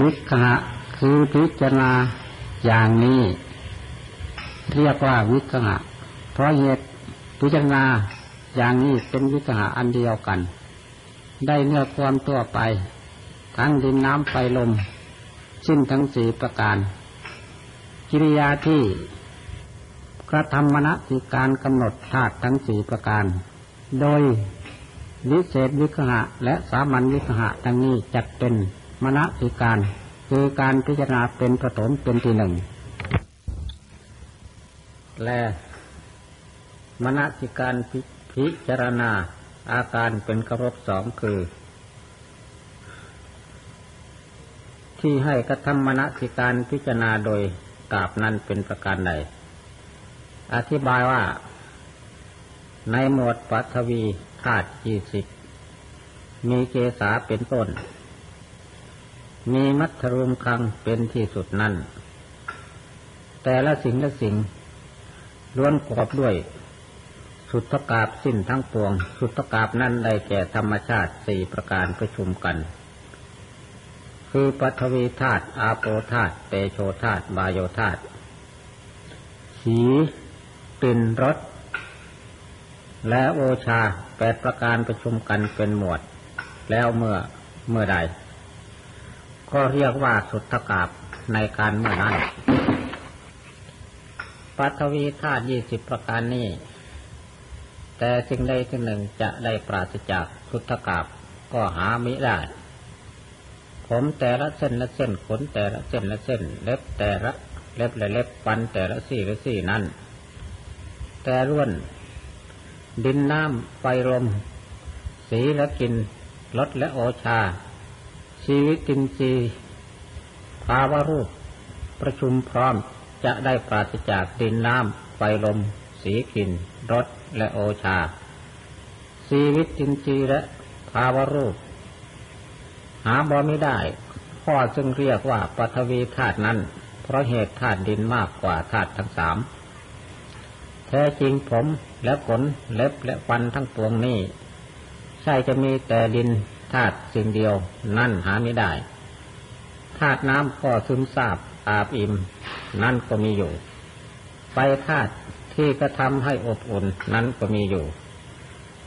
นิกะคือพิจารณาอย่างนี้เรียกว่าวิกะเพราะเหตุพิจารณาอย่างนี้เป็นวิกะอันเดียวกันได้เนื้อความตัวไปทั้งดินน้ำไฟลมสิ้นทั้งสี่ประการกิริยาที่กระทำมณสิการกำหนดธาตุทั้งสี่ประการโดยวิเศษวิกหะและสามัญวิกหะทั้งนี้จัดเป็นมณสิการคือการพิจารณาเป็นปฐมเป็นที่หนึ่งและมณสิการพิจารณาอาการเป็นครบสองคือที่ให้กระทำมณสิการพิจารณาโดยกราบนั้นเป็นประการใดอธิบายว่าในหมวดปฐวีธาตุ20มีเกษาเป็นต้นมีมัทรุมคังเป็นที่สุดนั้นแต่ละสิ่งละสิ่งล้วนประกอบด้วยสุทธกาพสิ้นทั้งปวงสุทธกาพนั้นได้แก่ธรรมชาติ4ประการประชุมกันคือปฐวีธาตุอาโปธาตุเตโชธาตุวาโยธาตุสีเป็นรสและโอชา8ประการประชุมกันเป็นหมวดแล้วเมื่อใดก็เรียกว่าสุทธกาพในการเมื่อนั้นปฐวีธาตุ20ประการนี้แต่สิ่งใดสิ่งหนึ่งจะได้ปราศจากสุทธกาพก็หามิได้ผมแต่ละเส้นละเส้นขนแต่ละเส้นละเส้นเล็บแต่ละเล็บและเล็บฟันแต่ละซี่ละซี่นั้นแต่ล้วนดินน้ำไฟลมสีและกลิ่นรสและโอชาชีวิตินทรีย์ภาวะรูปประชุมพร้อมจะได้ปราศจากดินน้ำไฟลมสีกลิ่นรสและโอชาชีวิตินทรีย์และภาวะรูปหาบ่ไม่ได้ข้อซึ่งเรียกว่าปฐวีธาตุนั้นเพราะเหตุธาตุดินมากกว่าธาตุทั้งสามแท้จริงผมและขนเล็บและฟันทั้งปวงนี้ใช่จะมีแต่ดินธาตุสิ่งเดียวนั่นหาไม่ได้ธาตุน้ำก็ซึมซาบอาบอิ่มนั่นก็มีอยู่ไฟธาตุที่กระทำให้อบอุ่นนั่นก็มีอยู่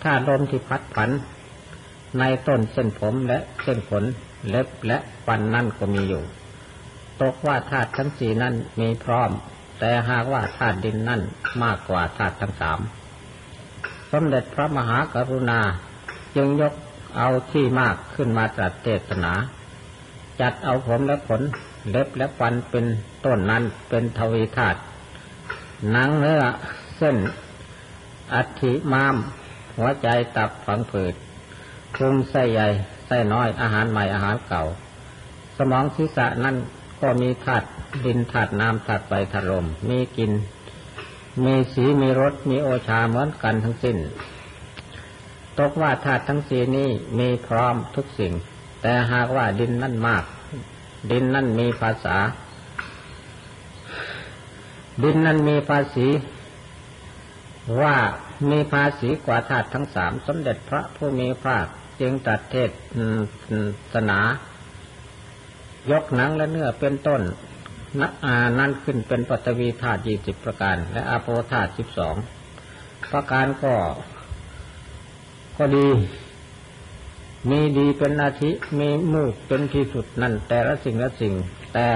ธาตุลมที่พัดผันในต้นเส้นผมและเส้นขนเล็บและฟันนั่นก็มีอยู่ตกว่าธาตุทั้งสี่นั้นมีพร้อมแต่หากว่าธาตุดินนั่นมากกว่าธาตุทั้งสามสมเด็จพระมหากรุณาจึงยกเอาที่มากขึ้นมาตรัสเทศนาจัดเอาผมและขนเล็บและฟันเป็นต้นนั้นเป็นทวีธาตุหนังเนื้อเส้นอัฐิม้ามหัวใจตับฝังผืดพุงไส้ใหญ่ไส้น้อยอาหารใหม่อาหารเก่าสมองศีรษะนั่นก็มีธาตุดินธาตุน้ำธาตุไฟธาตุลมมีกลิ่นมีสีมีรสมีโอชาเหมือนกันทั้งสิ้นตกว่าธาตุทั้งสี่นี้มีพร้อมทุกสิ่งแต่หากว่าดินนั่นมากดินนั่นมีภาษาดินนั่นมีภาษีว่ามีภาษีกว่าธาตุทั้งสามสมเด็จพระผู้มีพระจึงตรัสเทศนายกหนังและเนื้อเป็นต้นนั่นขึ้นเป็นปฐวีธาตุ20ประการและอาโปธาตุ12ประการก็ดีมีดีเป็นอาทิมีมูกเป็นที่สุดนั่นแต่ละสิ่งละสิ่งแต่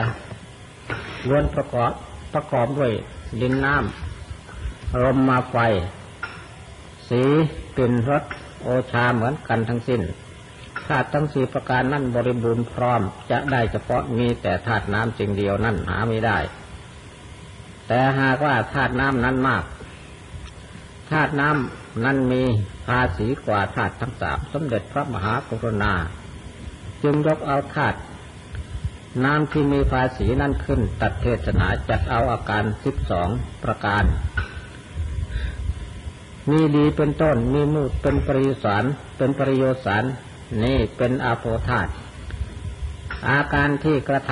ล้วนประกอบด้วยดินน้ำลมมาไฟสีเป็นรสโอชาเหมือนกันทั้งสิ้นธาตุทั้งสี่ประการนั่นบริบูรณ์พร้อมจะได้เฉพาะมีแต่ธาตุน้ำสิ่งเดียวนั่นหาไม่ได้แต่หากว่าธาตุน้ำนั้นมากธาตุน้ำนั้นมีภาษีกว่าธาตุทั้งสามสมเด็จพระมหากรุณาจึงยกเอาธาตุน้ำที่มีภาษีนั่นขึ้นตัดเทศนาจัดเอาอาการ12ประการมีดีเป็นต้นมีมูดเป็นปริโยสารนี่เป็นอาโปธาตุอาการที่กระท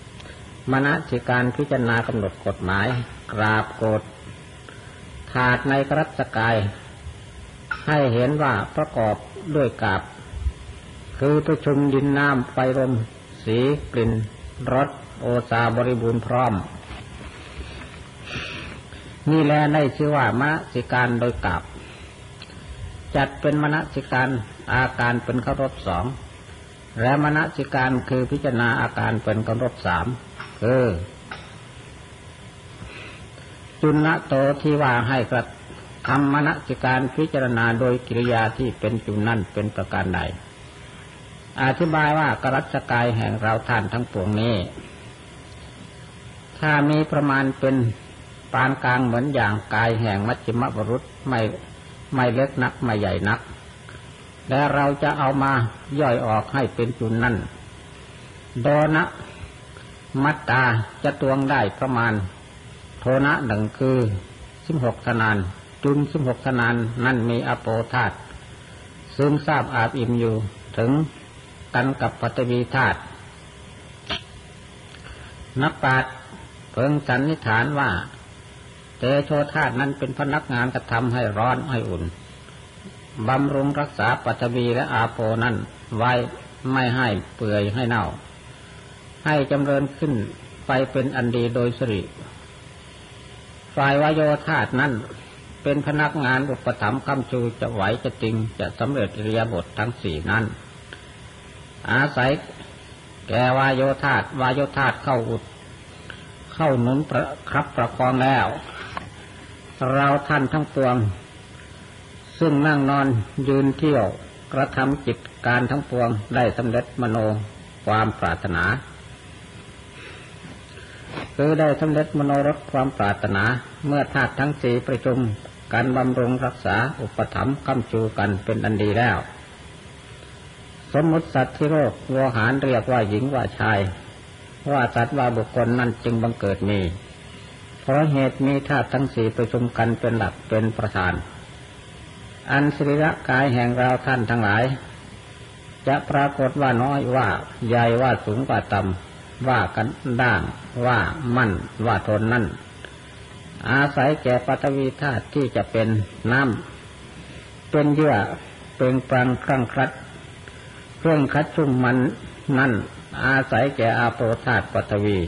ำมณสิการพิจารณากำหนดกฎหมายกราบกฎธาตุในกรัสกายให้เห็นว่าประกอบด้วยกาพคือประชุมดินน้ำไฟลม สีกลิ่นรสโอสาบริบูรณ์พร้อมนี่แลได้ชื่อว่ามนสิการโดยกลับจัดเป็นมนสิการอาการเป็นครบสองและมนสิการคือพิจารณาอาการเป็นครบสามคือจุณโตที่ว่าให้กระทำมนสิการพิจารณาโดยกิริยาที่เป็นจุณนั่นเป็นประการใดอธิบายว่ากรัชกายแห่งเราท่านทั้งปวงนี้ถ้ามีประมาณเป็นปานกลางเหมือนอย่างกายแห่งมัชฌิมวรุษไม่เล็กนักไม่ใหญ่นักและเราจะเอามาย่อยออกให้เป็นจุนนั่นโดนะมัตตาจะตวงได้ประมาณโทนะหนึ่งคือ16ธนานจุน16ธนานนั่นมีอโปธาตุซึ่งทราบอาบอิ่มอยู่ถึงกันกับปฐวีธาตุนักปราชญ์เพิ่งสันนิษฐานว่าเตโชธาตุนั้นเป็นพนักงานกระทำให้ร้อนให้อุ่นบำรุงรักษาปฐวีและอาโปนั้นไว้ไม่ให้เปื่อยให้เน่าให้จำเริญขึ้นไปเป็นอันดีโดยสิริฝ่ายวโยธาตุนั้นเป็นพนักงานอุปถัมภ์ค้ำชูจะไหวจะติงจะสำเร็จอิริยาบถทั้งสี่นั้นอาศัยแกวายโยธาตุวายโยธาตุเข้าหนุนประคับประคองแล้วเราท่านทั้งปวงซึ่งนั่งนอนยืนเที่ยวกระทำกิจการทั้งปวงได้สำเร็จมโนความปรารถนาคือได้สำเร็จมโนรสความปรารถนาเมื่อธาตุทั้งสี่ประชุมการบำรุงรักษาอุปถัมภ์ค้ำชูกันเป็นอันดีแล้วสมมติสัตว์ที่โรคโวหารเรียกว่าหญิงว่าชายว่าสัตว์ว่าบุคคลนั้นจึงบังเกิดมีเพราะเหตุมีธาตุทั้งสี่ประชุมกันเป็นหลักเป็นประธานอันสรีระกายแห่งเราท่านทั้งหลายจะปรากฏว่าน้อยว่าใหญ่ว่าสูงว่าต่ำว่ากันด้านว่ามั่นว่าทนนั่นอาศัยแก่ปฐวีธาตุที่จะเป็นน้ำเป็นเยื่อเป็นปรังครั่งครัดเครื่องคัดชุ่มมันนั่นอาศัยแก่อาโปธาตุปฐวี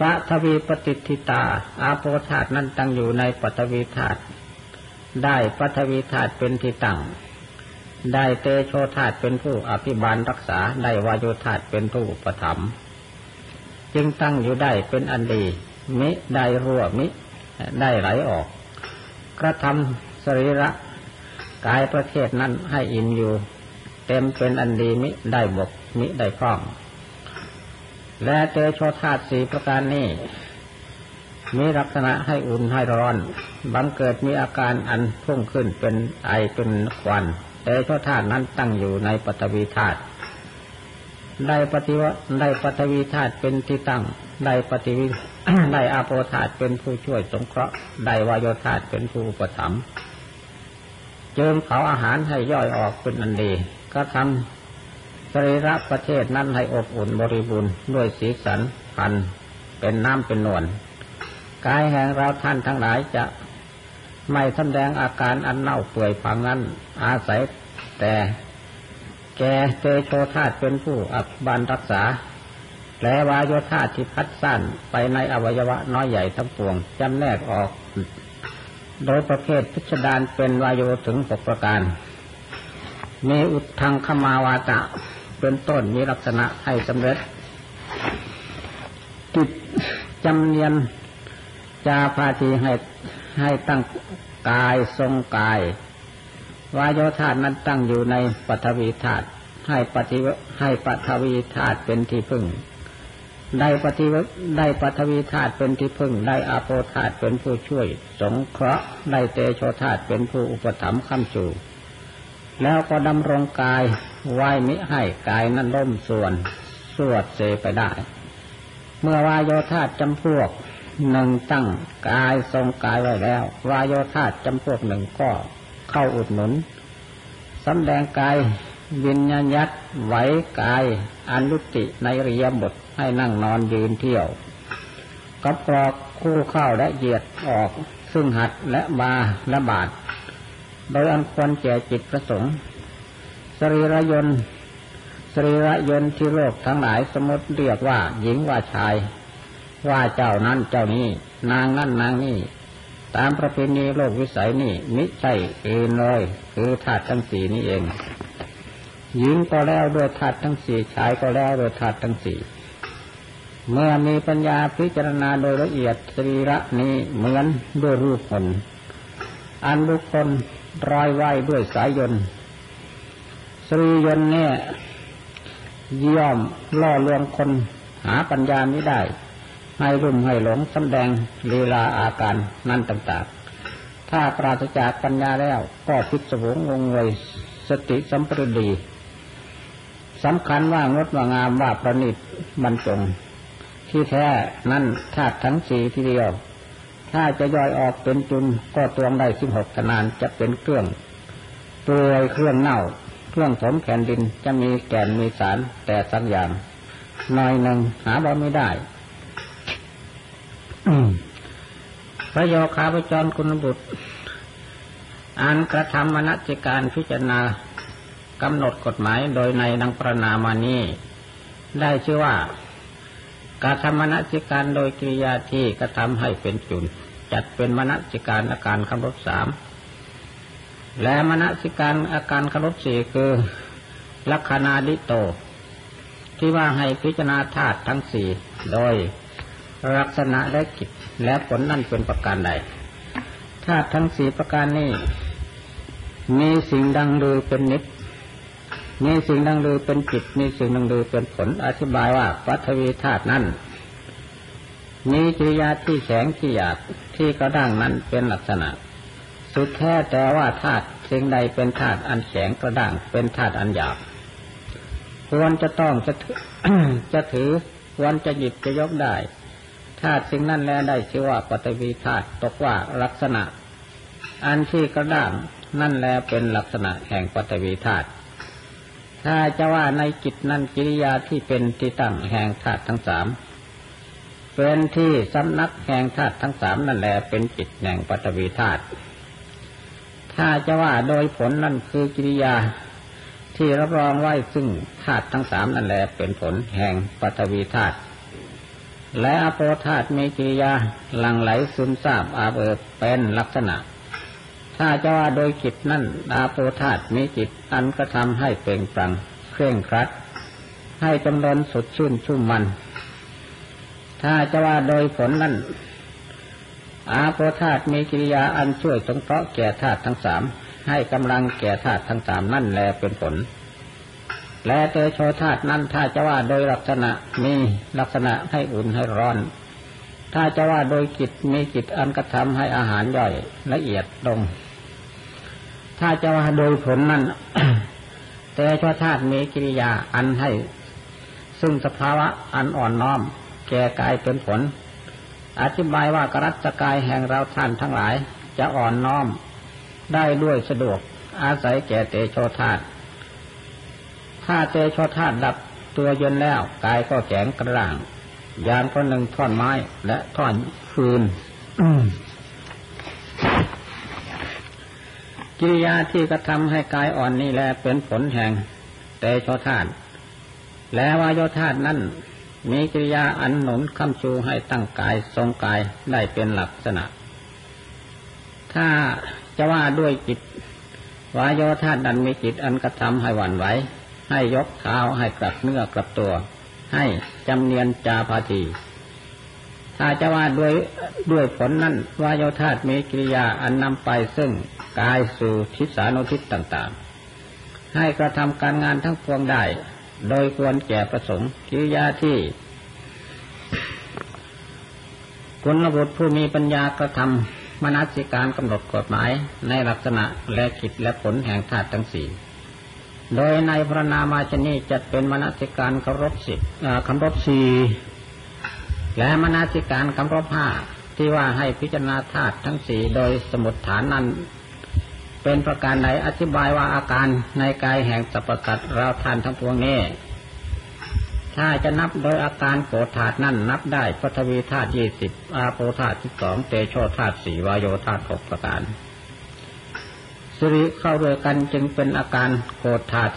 ปฐวีปฏิทิตาอาโปธาตุนั้นตั้งอยู่ในปฐวีธาตุได้ปฐวีธาตุเป็นที่ตั้งได้เตโชธาตุเป็นผู้อภิบาลรักษาได้วายุธาตุเป็นผู้อุปถัมภ์จึงตั้งอยู่ได้เป็นอันดีมิได้รั่วมิได้ไหลออกกระทำสรีระกายประเทศนั้นให้อิ่มอยู่เต็มเป็นอันดีมิได้บกมิได้พร่องและเตโชธาตุสี่ประการนี้มีลักษณะให้อุ่นให้ร้อนบังเกิดมีอาการอันพุ่งขึ้นเป็นไอเป็นควันเตโชธาตุนั้นตั้งอยู่ในปฐวีธาตุได้ปฐวีธาตุเป็นที่ตั้งได้อาโปธาตุเป็นผู้ช่วยสงเคราะห์ได้วายโยธาตุเป็นผู้อุปถัมภ์เจิมเขาอาหารให้ย่อยออกเป็นอันดีก็ทำสรีระประเทศนั้นให้อบอุ่นบริบูรณ์ด้วยสีสันพันเป็นน้ำเป็นนวลกายแห่งเราท่านทั้งหลายจะไม่แสดงอาการอันเน่าเปื่อยผางนั้นอาศัยแต่แกเตโชธาตุเป็นผู้อภิบาลรักษาและวายโยธาตุที่พัดสั่นไปในอวัยวะน้อยใหญ่ทั้งปวงจำแนกออกโดยประเภทพิจารณาเป็นวายโยถึง6ประการมีอุทธังคมาวาตะเป็นต้นมีลักษณะให้สำเร็จจิตจำเนียนจาพาทีให้ตั้งกายทรงกายวายโยธาตุนั้นตั้งอยู่ในปฐวีธาตุให้ปฐวีธาตุเป็นที่พึ่งได้ปฐวีธาตุเป็นที่พึ่งได้อาโปธาตุเป็นผู้ช่วยสงเคราะห์ได้เตโชธาตุเป็นผู้อุปถัมภ์ค้ำชูแล้วก็ดำรงกายไว้มิให้กายนั้นล่มส่วนสวดเสไปได้เมื่อวายโยธาตุจำพวกหนึ่งตั้งกายทรงกายไว้แล้ววายโยธาตุจำพวกหนึ่งก็เข้าอุดหนุนสำแดงกายวิญญาณยัตไหวกายอนุติในเรียบทให้นั่งนอนยืนเที่ยวก็ปลอกคู่เข้าและเหยียดออกซึ่งหัดและบาและบาดโดยอันควรแก่จิตประสงค์ สรีระยนต์สรีระยนต์ที่โลกทั้งหลายสมมติเรียกว่าหญิงว่าชายว่าเจ้านั้นเจ้านี้นางนั้นนางนี้ตามประเพณีโลกวิสัยนี่มิใช่อื่นเลยคือธาตุทั้งสี่นี้เองหญิงก็แล้วโดยธาตุทั้งสี่ชายก็แล้วโดยธาตุทั้งสี่เมื่อมีปัญญาพิจารณาโดยละเอียดสรีระนี้เหมือนด้วยรูปคนอันบุคคลร้อยไว้ด้วยสายยนต์สรียนต์เนี่ยย่อมล่อลวงคนหาปัญญาไม่ได้ให้รุ่มให้หลงสำแดงลีลาอาการนั่นต่างๆถ้าปราศจากปัญญาแล้วก็พิศวงงงงวยสติสัมปชัญญะสำคัญว่างดว่างามว่าประณีตบรรจงที่แท้นั่นธาตุทั้งสี่ทีเดียวถ้าจะย่อยออกเป็นจุลก็ตวงได้16 ธนานจะเป็นเครื่องเปลือยเครื่องเน่าเครื่องถมแผ่นดินจะมีแก่นมีสารแต่สักอย่างหน่อยหนึ่งหาบ่ไม่ได้ พระโยคาพจรคุณบุตรอันกระทำมนสิการพิจารณากำหนดกฎหมายโดยในดังประนามานี้ได้ชื่อว่าการทำมนสิการโดยกิริยาที่กระทำให้เป็นจุลจัดเป็นมนสิการอาการคำลบ3และมนสิการอาการคำลบ4คือลักขณาดิโตที่ว่าให้พิจารณาธาตุทั้ง4โดยลักษณะและกิจและผลนั่นเป็นประการใดธาตุทั้ง4ประการนี้มีสิ่งดังลือเป็นนิจมีสิ่งดังลือเป็นจิตมีสิ่งดังลือเป็นผลอธิบายว่าปฐวีธาตุนั้นมีกิริยาที่แสงที่หยาบที่กระด้างนั้นเป็นลักษณะสุดแท้แต่ว่าธาตุสิ่งใดเป็นธาตุอันแสงกระด้างเป็นธาตุอันหยาบควรจะต้องจะถือควรจะหยิบจะยกได้ธาตุสิ่งนั้นแลได้ชื่อว่าปฐวีธาตุตกว่าลักษณะอันที่กระด้างนั่นแลเป็นลักษณะแห่งปฐวีธาตุถ้าจะว่าในจิตนั้นกิริยาที่เป็นที่ตั้งแห่งธาตุทั้งสามเป็นที่สำนักแห่งธาตุทั้งสามนั่นแหละเป็นจิตแห่งปฐวีธาตุถ้าจะว่าโดยผลนั่นคือกิริยาที่รับรองไว้ซึ่งธาตุทั้งสามนั่นแหละเป็นผลแห่งปฐวีธาตุและอโปธาตุมีกิริยาหลั่งไหลซึมซาบอาเบิกเป็นลักษณะถ้าจะว่าโดยจิตนั่นอาโปธาตุมีจิตอันกระทำให้เปล่งปลั่งเคร่งครัดให้จำนวนสดชื่นชุ่มมันถ้าจะว่าโดยผลนั่นอาโปธาตุมีกิริยาอันช่วยสงเคราะห์แก่ธาตุทั้งสามให้กำลังแก่ธาตุทั้งสามนั่นแลเป็นผลและเตโชธาตุนั่นถ้าจะว่าโดยลักษณะมีลักษณะให้อุ่นให้ร้อนถ้าจะว่าโดยจิตมีจิตอันกระทำให้อาหารย่อยละเอียดลงถ้าจะว่าโดยผลนั่น เตโชธาตุมีกิริยาอันให้ซึ่งสภาวะอันอ่อนน้อมแก่กายเป็นผลอธิบายว่ากรัตกายแห่งเราท่านทั้งหลายจะอ่อนน้อมได้ด้วยสะดวกอาศัยแก่เตโชธาตุถ้าเตโชธาตุดับตัวเย็นแล้วกายก็แข็งกระด้างอย่างคนหนึ่งท่อนไม้และท่อนฟืน กิริยาที่กระทำให้กายอ่อนนี่แลเป็นผลแห่งเตโชธาตุและวาโยธาตุนั้นมีกิริยาอันหนุนค้ำชูให้ตั้งกายทรงกายได้เป็นลักษณะถ้าจะว่าด้วยจิตวาโยธาตุนั้นมีจิตอันกระทำให้หวั่นไหวให้ยกเท้าให้กลับเนื้อกลับตัวให้จำเนียนจาพาธีถ้าจะว่าด้วยผลนั้นวายธาตุมีกิริยาอันนำไปซึ่งกายสู่ทิศานุทิศต่างๆให้กระทำการงานทั้งปวงได้โดยควรแก่ประสงค์กิริยาที่คุณบุตรผู้มีปัญญากระทำมนสิการกำหนดกฎหมายในลักษณะและกิจและผลแห่งธาตุทั้งสี่โดยในพระนามาชนีจัดเป็นมนสิการคำรบ4และมนสิการคำรบ5ที่ว่าให้พิจารณาธาตุทั้ง4โดยสมุฏฐานนั้นเป็นประการใดอธิบายว่าอาการในกายแห่งสรรพสัตว์เราท่านทั้งปวงนี้ถ้าจะนับโดยอาการโปธาตุนั้นนับได้ปฐวีธาตุ20อาโปธาตุ12เตโชธาตุ4วาโยธาตุ6ประการ สิริเข้าด้วยกันจึงเป็นอาการโกรธธาตุ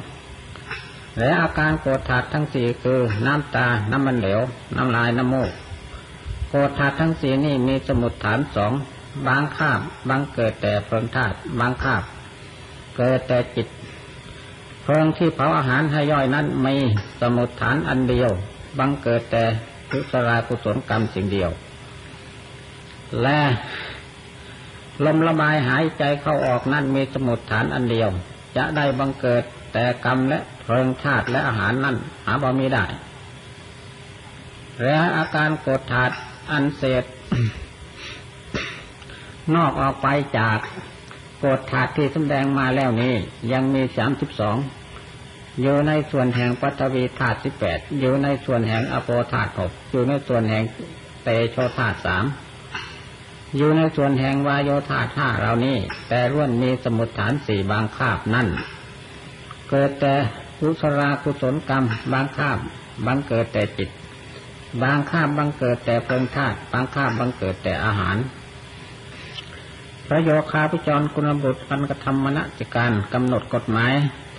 42และอาการโกรธธาตุทั้ง4คือน้ำตาน้ำมันเหลวน้ำลายน้ำมูกโกรธธาตุทั้ง4นี้มีสมุฏฐาน2บางคาบบางเกิดแต่เพลิงธาตุบางคาบเกิดแต่จิตเพลิงที่เผาอาหารให้ย่อยนั้นมีสมุฏฐานอันเดียวบังเกิดแต่ทุสรากุศลกรรมสิ่งเดียวและลมระบายหายใจเข้าออกนั้นมีสมุฏฐานอันเดียวจะได้บังเกิดแต่กรรมและเพลิงธาตุและอาหารนั้นหาบ่มีได้และอาการโกรธธาตุอันเศษ นอกออกไปจากโกรธธาตุที่แสดงมาแล้วนี้ยังมี32อยู่ในส่วนแห่งปฐวีธาตุ18อยู่ในส่วนแห่งอโปธาตุ6อยู่ในส่วนแห่งเตโชธาตุ3อยู่ในส่วนแห่งวาโยธาตุ5เหล่านี้แต่ล้วนมีสมุฏฐาน4บางคาบนั่นเกิดแต่กุศลากุศลกรรมบางคาบบังเกิดแต่จิตบางคาบบังเกิดแต่เพลิงธาตุบางคาบบังเกิดแต่อาหารพระโยคาภิจารกุณบุตรอันกธรรมนัติการกำหนดกฎหมาย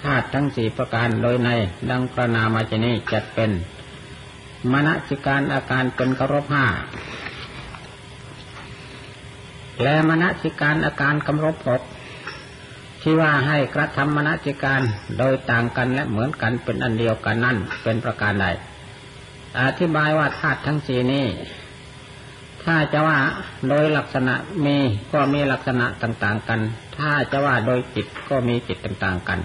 ธาตุทั้ง4ประการโดยในดังประนามาชนีจัดเป็นมนัติการอาการเป็นครบ5และมนัติการอาการครบ6ที่ว่าให้กระทำมนัติการโดยต่างกันและเหมือนกันเป็นอันเดียวกันนั่นเป็นประการใดอธิบายว่าธาตุทั้ง4นี้ถ้าจะว่าโดยลักษณะมีก็มีลักษณะต่างๆกันถ้าจะว่าโดยจิตก็มีจิตต่างๆกัน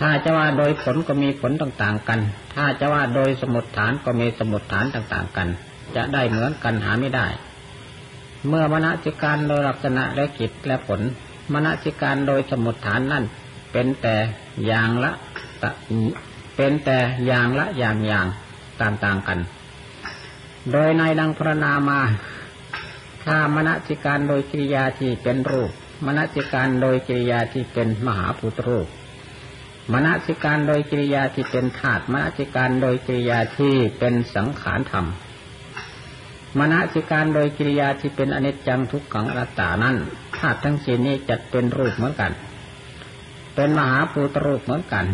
ถ้าจะว่าโดยผลก็มีผลต่างๆกันถ้าจะว่าโดยสมุฏฐานก็มีสมุฏฐานต่างๆกันจะได้เหมือนกันหาไม่ได้เมื่อมนสิการโดยลักษณะและจิตและผลมนสิการโดยสมุฏฐานนั่นเป็นแต่อย่างละอย่างๆต่างๆกันโดยในดังพระนามาถ้ามนสิการโดยกิริยาที่เป็นรูปมนสิการโดยกิริยาที่เป็นมหาภูตรูปมนสิการโดยกิริยาที่เป็นธาตุมนสิการโดยกิริยาที่เป็นสังขารธรรมมนสิการโดยกิริยาที่เป็นอนิจจังทุกขังอนัตตานั้นธาตุทั้งสี่นี้จัดเป็นรูปเหมือนกันเป็นมหาภูตรูปเหมือนกัน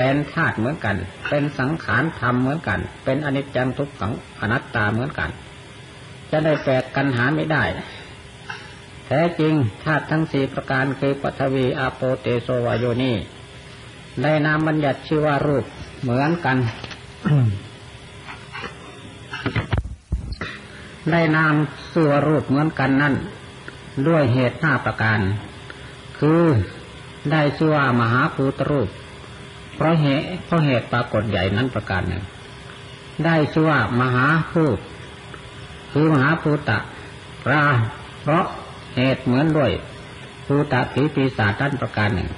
เป็นธาตุเหมือนกันเป็นสังขารธรรมเหมือนกันเป็นอนิจจังทุกขังอนัตตาเหมือนกันจะได้แปลกกันหาไม่ได้แท้จริงธาตุทั้ง4ประการคือปฐวีอาโปเตโสวาโยนี่ได้นามบัญญัติชื่อว่ารูปเหมือนกัน ได้นามชื่อว่ารูปเหมือนกันนั่นด้วยเหตุ5ประการคือได้ชื่อว่ามหาภูตรูปเพราะเหตุปรากฏใหญ่นั้นประการหนึ่งได้ชื่อว่ามหาภูตคือมหาภูตะราเพราะเหตุเหมือนด้วยภูตะผีปีศาจนั้นประการหนึ่ง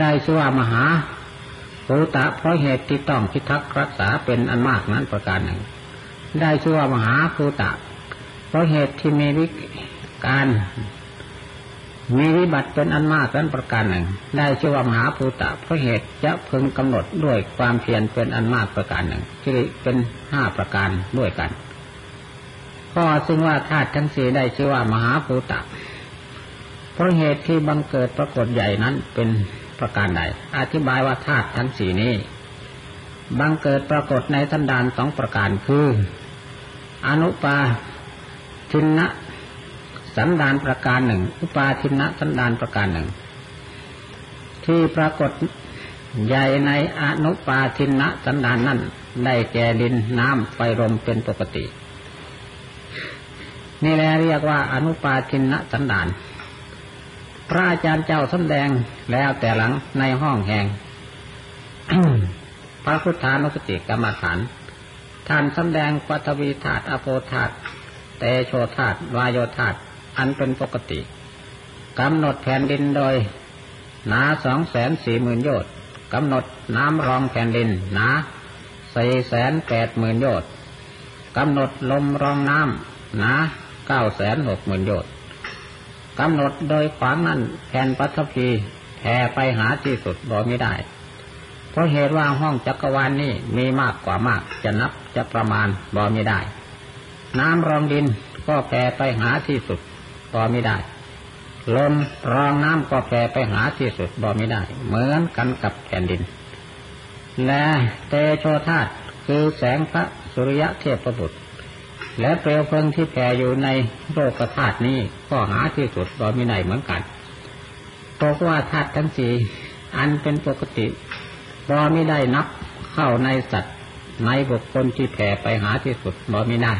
ได้ชื่อว่ามหาภูตะเพราะเหตุที่ต้องพิทักษ์รักษาเป็นอันมากนั้นประการหนึ่งได้ชื่อว่ามหาภูตะเพราะเหตุที่มีวิการมีวิบัติเป็นอันมากนั้นประการหนึ่งได้ชื่อว่ามหาภูตะเพราะเหตุจะพึงกำหนดด้วยความเพียรเป็นอันมากประการหนึ่งที่เป็น5ประการด้วยกันก็ซึ่งว่าธาตุทั้ง4ได้ชื่อว่ามหาภูตะเพราะเหตุที่บังเกิดปรากฏใหญ่นั้นเป็นประการใดอธิบายว่าธาตุทั้ง4นี้บังเกิดปรากฏในสันดาน2ประการคืออนุปาทินนะสันดานประการหนึ่งอุปาทินนะสันดานประการหนึ่งที่ปรากฏใหญ่ในอนุปาทินนะสันดานนั้นได้แก่ดินน้ำไฟลมเป็นปกตินี่แหละเรียกว่าอนุปาทินนะสันดานพระอาจารย์เจ้าสำแดงแล้วแต่หลังในห้องแห่ง พระพุทธานุสติกรรมฐานท่านสำแดงปฐวีธาตุอโปธาตุเตโชธาตุวาโยธาตุอันเป็นปกติกำหนดแผ่นดินโดยหนา 240,000 โยชน์กำหนดน้ำรองแผ่นดินหนา 480,000 โยชน์กำหนดลมรองน้ำหนา 960,000 โยชน์กำหนดโดยขวางนั้นแผ่นปฐพีแผ่ไปหาที่สุดโดยไม่ได้เพราะเหตุว่าห้องจักรวาล นี้มีมากกว่ามากจะนับจะประมาณโดยไม่ได้น้ำรองดินก็แผ่ไปหาที่สุดพอไม่ได้ ลมรองน้ำก็แผ่ไปหาที่สุดบ่ไม่ได้เหมือนกันกับแผ่นดินและเตโชธาตุคือแสงพระสุริยะเทพบุตรและเปลวเพลิงที่แผ่อยู่ในโลกธาตุนี้ก็หาที่สุดบ่ไม่ได้เหมือนกันเพราะว่าธาตุทั้งสี่อันเป็นปกติบ่ไม่ได้นับเข้าในสัตว์ในบุคคลที่แผ่ไปหาที่สุดบ่ไม่ได้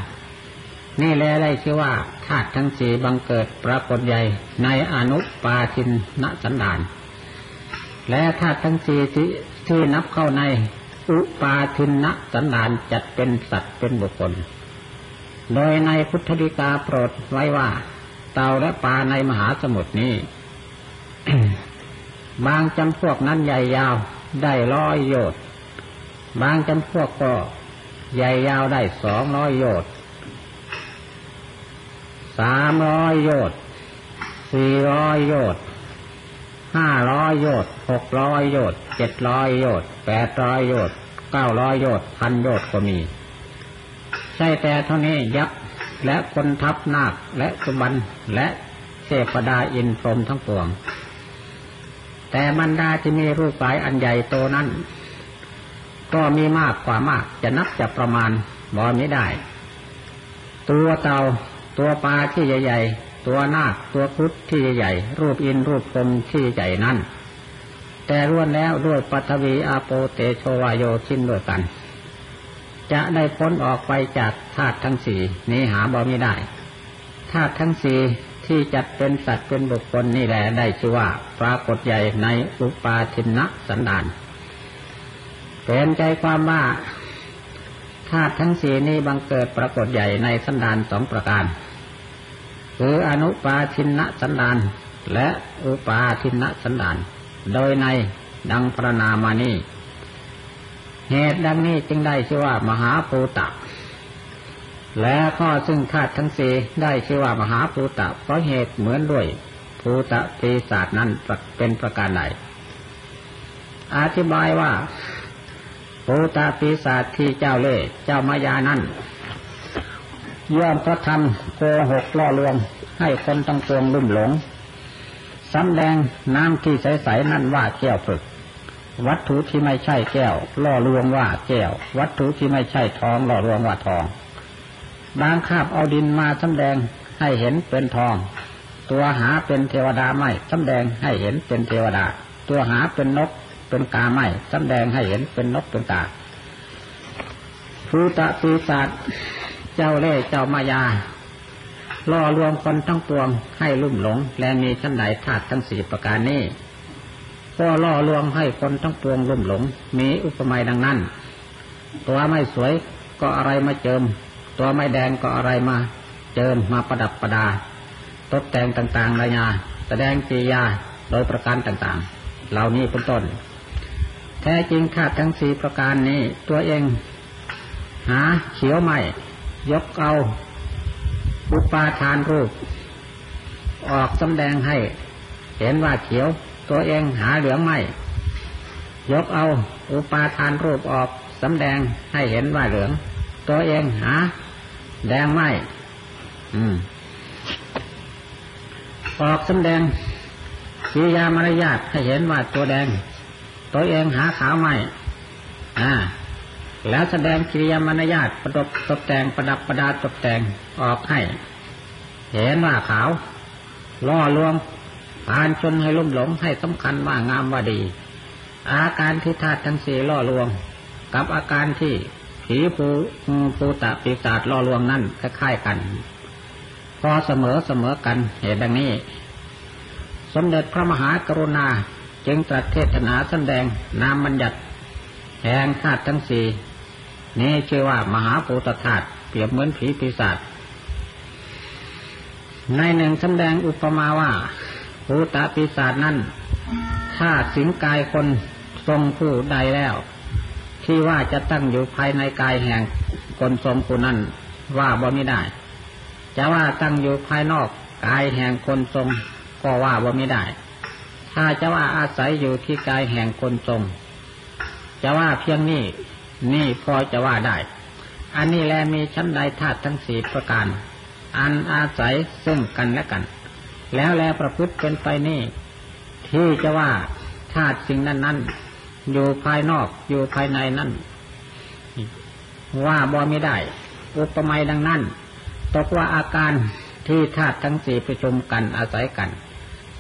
นี่แลได้ชื่อว่าธาตุทั้งสี่บังเกิดปรากฏใหญ่ในอนุปาทินนสันดานและธาตุทั้งสี่ที่นับเข้าในอุปาทินนสันดานจัดเป็นสัตว์เป็นบุคคลโดยในพุทธดีกาโปรดไว้ว่าเต่าและปลาในมหาสมุทรนี้ บางจำพวกนั้นใหญ่ยาวได้100 โยชน์บางจำพวกก็ใหญ่ยาวได้200 โยชน์300 โยชน์400 โยชน์500 โยชน์600 โยชน์700 โยชน์800 โยชน์900 โยชน์1000 โยชน์ก็มีใช่แต่เท่านี้ยักษ์และคนทัพนาคและสุบันและเสพดาอินพรหมทั้งปวงแต่บรรดาที่มีรูปกายอันใหญ่โตนั้นก็มีมากกว่ามากจะนับจะประมาณบ่ไม่ได้ตัวเต่าตัวปลาที่ใหญ่ๆตัวนาคตัวครุฑที่ใหญ่ๆรูปอินรูปพรหมที่ใหญ่นั้นแต่ล้วนแล้วด้วยปฐวีอาโปเตโชวาโยชิ้นด้วยกันจะได้พ้นออกไปจากธาตุทั้งสี่นี้หาบ่ไม่ได้ธาตุทั้งสี่ที่จัดเป็นสัตว์เป็นบุคคลนี่แหละได้ชื่อว่าปรากฏใหญ่ในอุปาทินนสันดานเป็นใจความว่าธาตุทั้งสี่นี้บังเกิดปรากฏใหญ่ในสันดาน2 ประการคืออนุปาทินนสันดานและอุปาทินนสันดานโดยในดังพระนามานี้เหตุดังนี้จึงได้ชื่อว่ามหาภูตะและข้อซึ่งธาตุทั้งสี่ได้ชื่อว่ามหาภูตะเพราะเหตุเหมือนด้วยภูตะปีศาจนั้นเป็นประการใดอธิบายว่าภูตะปีศาจที่เจ้าเล่ห์เจ้ามายานั้นย่อมกระทำโกหกล่อลวงให้คนทั้งปวงลุ่มหลงสำแดงน้ำที่ใสๆนั้นว่าแก้วผึกวัตถุที่ไม่ใช่แก้วล่อลวงว่าแก้ววัตถุที่ไม่ใช่ทองล่อลวงว่าทองบางคาบเอาดินมาสำแดงให้เห็นเป็นทองตัวหาเป็นเทวดาไม่สำแดงให้เห็นเป็นเทวดาตัวหาเป็นนกเป็นกาไม่สำแดงให้เห็นเป็นนกเป็นกาภูตะปีศาจเจ้าเล่ห์เจ้ามายาล่อลวงคนทั้งปวงให้ลุ่มหลงและมีชั้นใดธาตุทั้ง4 ประการนี้ก็ล่อลวงให้คนทั้งปวงลุ่มหลงมีอุปมาดังนั้นตัวไม่สวยก็อะไรมาเจิมตัวไม่แดงก็อะไรมาเจิมมาประดับประดาตกแต่งต่างๆระยาแสดงกิริยาโดยประการต่างๆเหล่านี้เป็นต้นแท้จริงธาตุทั้ง4 ประการนี้ตัวเองหาเขียวใหม่ยกเอาอุปาทานรูปออกสำแดงให้เห็นว่าเขียวตัวเองหาเหลืองไม่ยกเอาอุปาทานรูปออกสำแดงให้เห็นว่าเหลืองตัวเองหาแดงไม่ออกสำแดงกิริยามารยาทให้เห็นว่าตัวแดงตัวเองหาขาวไม่แล้วแสดงกิริยามารยาทประดับตกแต่งประดับประดาตกแต่งออกให้เห็นว่าขาวล่อลวงพาลชนให้ลุ่มหลงให้สำคัญว่างามว่าดีอาการที่ธาตุทั้ง4ล่อลวงกับอาการที่ผีภูตะปีศาจล่อลวงนั้นคล้ายๆกันพอเสมอกันเหตุดังนี้สมเด็จพระมหากรุณาจึงตรัสเทศนาแสดงนามบัญญัติแห่งธาตุทั้ง4นี้ชื่อว่ามหาภูตธาตุเปรียบเหมือนผีปีศาจในหนึ่งแสดงอุปมาว่าภูตปีศาจนั้นถ้าสิงกายคนทรงผู้ใดแล้วที่ว่าจะตั้งอยู่ภายในกายแห่งคนทรงผู้นั้นว่าบ่มิได้จะว่าตั้งอยู่ภายนอกกายแห่งคนทรงก็ว่าบ่มิได้ถ้าจะว่าอาศัยอยู่ที่กายแห่งคนทรงจะว่าเพียงนี้นี่พอจะว่าได้อันนี้แลมีชั้นใดธาตุทั้ง4 ประการอันอาศัยซึ่งกันและกัน แล้วแลประพฤติเป็นไปนี่ที่จะว่าธาตุสิ่งนั้นๆอยู่ภายนอกอยู่ภายในนั่นว่าบ่ไม่ได้อุปมาดังนั้นตกว่าอาการที่ธาตุทั้งสี่ประชุมกันอาศัยกัน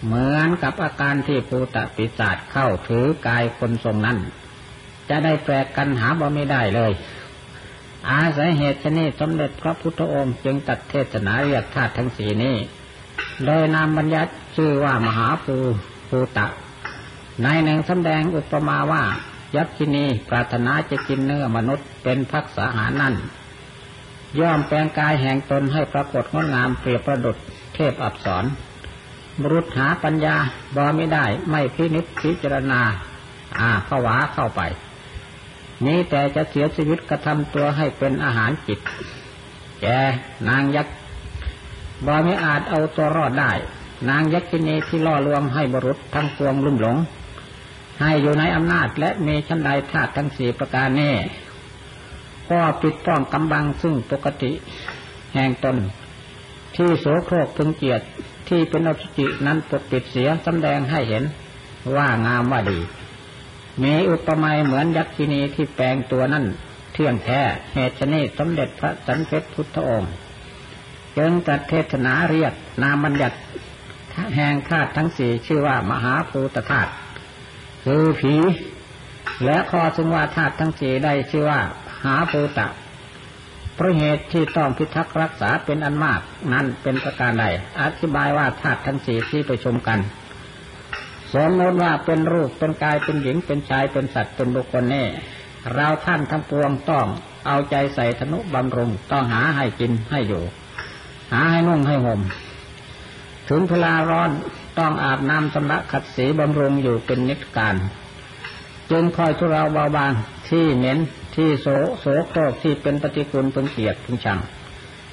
เหมือนกับอาการที่ภูตปีศาจเข้าถือกายคนทรงนั้นจะได้แปลกกันหาบ่ไม่ได้เลยอาศัยเหตุนี้สมเด็จพระพุทธองค์จึงตัดเทศนาเรียกธาตุทั้งสี่นี้โดยนามบัญญัติชื่อว่ามหาภูตะในหนึ่งสำแดงอุปมาว่ายักษินีปรารถนาจะกินเนื้อมนุษย์เป็นภักษาหารนั่นย่อมแปลงกายแห่งตนให้ปรากฏงดงามเปรียบประดุจเทพอัปสรบุรุษหาปัญญาบ่ไม่ได้ไม่พินิจพิจารณาภาวะเข้าไปนี้แต่จะเสียชีวิตกระทำตัวให้เป็นอาหารจิตแกนางยักษ์บ่ไม่อาจเอาตัวรอดได้นางยักษินีที่ล่อลวงให้บุรุษทั้งปวงลุ่มหลงให้อยู่ในอำนาจและมีชั้นใดธาตุทั้งสี่ประการนี้ก็ปิดป้องกำบังซึ่งปกติแห่งตนที่โสโครกพึงเกียรติที่เป็นอสุจินั้นปกปิดเสียสำแดงให้เห็นว่างามว่าดีมีอุปมาเหมือนยักษินีที่แปลงตัวนั้นเที่ยงแท้เหตุนี้สมเด็จพระสันเพชรพุทธองค์จึงจัดเทศนาเรียกนามบัญญัติแห่งธาตุทั้งสี่ชื่อว่ามหาภูตธาตุคือผีและข้อซึ่งว่าธาตุทั้งสี่ได้ชื่อว่ามหาภูตะเพราะเหตุที่ต้องพิทักษ์รักษาเป็นอันมากนั้นเป็นประการใดอธิบายว่าธาตุทั้งสี่ที่ประชุมกันสมมติว่าเป็นรูปเป็นกายเป็นหญิงเป็นชายเป็นสัตว์เป็นบุคคลนี่เราท่านทั้งปวงต้องเอาใจใส่ทนุบำรุงต้องหาให้กินให้อยู่หาให้นุ่งให้ห่มถึงเวลาร้อนต้องอาบน้ำชำระขัดสีบำรุงอยู่เป็นนิจการจึงคอยทุเราเบาบางที่เหม็นที่โสโครกที่เป็นปฏิกูลพึงเกลียดพึงชัง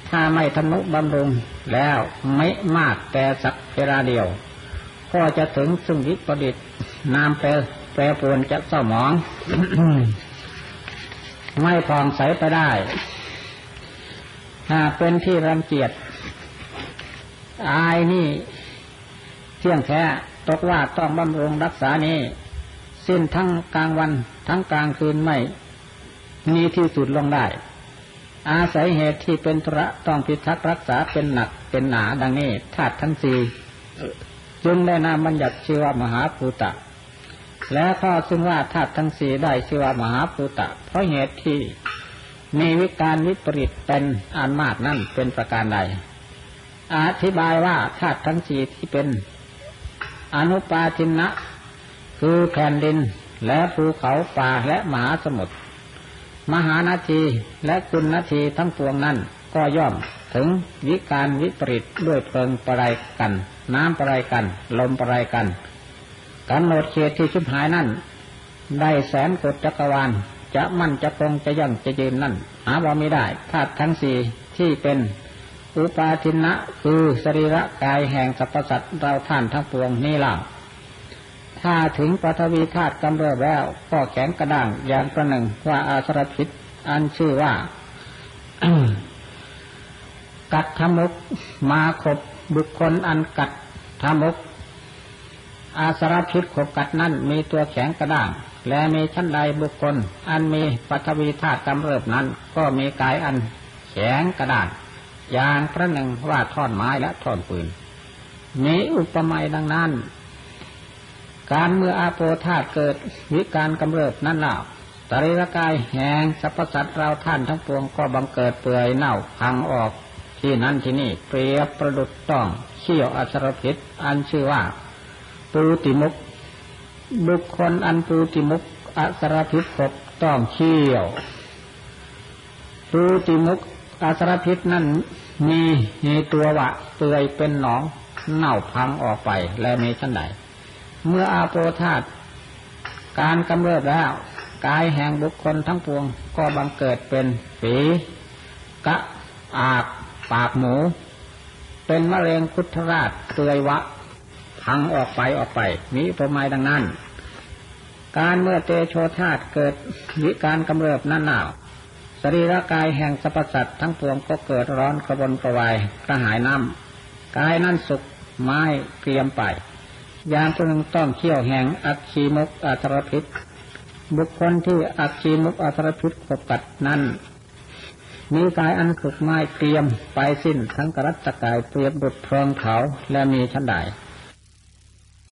ถ้าไม่ทนุบำรุงแล้วไม่มากแต่สักเวลาเดียวก็จะถึงซึ่งวิปริตน้ำแปรปรวนจะเศร้าหมอง ไม่ผ่องใสไปได้ถ้าเป็นที่รังเกียจอายนี่เที่ยงแท้ตกว่าต้องบำรุงรักษานี้สิ้นทั้งกลางวันทั้งกลางคืนไม่มีที่สุดลงได้อาศัยเหตุที่เป็นธุระต้องพิทักษ์รักษาเป็นหนักเป็นหนาดังนี้ธาตุทั้งสี่จึงได้นามบัญญัติชื่อว่ามหาภูตะและข้อซึ่งว่าธาตุทั้งสี่ได้ชื่อว่ามหาภูตะเพราะเหตุที่มีวิการวิปริตเป็นอันมากนั่นเป็นประการใดอธิบายว่าธาตุทั้งสี่ที่เป็นอนุปาทินะคือแผ่นดินและภูเขาป่าและมหาสมุทรมหานาทีและกุณนาทีทั้งปวงนั้นก็ย่อมถึงวิการวิปริตด้วยเพลิงประไรกันน้ำประไรกันลมประไรกันกำหนดเขตที่ชุบหายนั่นได้แสนกฎจักรวาลจะมั่นจะคงจะยั่งจะยืนนั่นหาว่าไม่ได้ธาตุทั้งสี่ที่เป็นอุปาทินะคือสรีระกายแห่งสรรพสัตว์เราท่านทั้งปวงนี่ล่ะถ้าถึงปฐวีธาตุกำเริบแล้วก็แข็งกระด้างอย่างประหนึ่งว่าอาสรพิษอันชื่อว่า กัดทมุกมาขบบุคคลอันกัดทมุกอาสรพิษขบกัดนั่นมีตัวแข็งกระด้างและมีชั้นใดบุคคลอันมีปฐวีธาตุกำเริบนั้นก็มีกายอันแข็งกระด้างอย่างประหนึ่งว่าท่อนไม้และท่อนปืนมีอุปมาดังนั้นการเมื่ออาโปธาตุเกิดวิการกำเริบนั่นแล้วสรีระกายแห่งสรรพสัตว์เราท่านทั้งปวงก็บังเกิดเปื่อยเน่าพังออกที่นั้นที่นี่เปรียบประดุจต้องเขี้ยวอสรพิษอันชื่อว่าปูติมุกบุคคลอันปูติมุกอสรพิษขบต้องเขี้ยวปูติมุกอสรพิษนั่นมีตัววะเปื่อยเป็นหนองเน่าพังออกไปและมีชั้นใดเมื่ออาโปธาตุการกำเริบแล้วกายแห่งบุคคลทั้งปวงก็บังเกิดเป็นฝีกะอาบปากหมูเป็นมะเร็งคุถราชเตือยวะพังออกไปมีอุปมาดังนั้นการเมื่อเตโชธาตุเกิดวิการกำเริบนั้นหนาวสรีระกายแห่งสรรพสัตว์ทั้งปวงก็เกิดร้อนกระวนกระวายกระหายน้ำกายนั้นสุก ไม้เกรียมไปยามตัวหนึ่งต้องเที่ยวแห่งอัคคีมุกอัตรพิษบุคคลที่อัคคีมุกอัตรพิษขบกัดนั้นมีกายอันขึกไม้เกรียมไปสิ้นสังกัตตกายเปรียบดุจเพลิงเผาและมีชั้นใด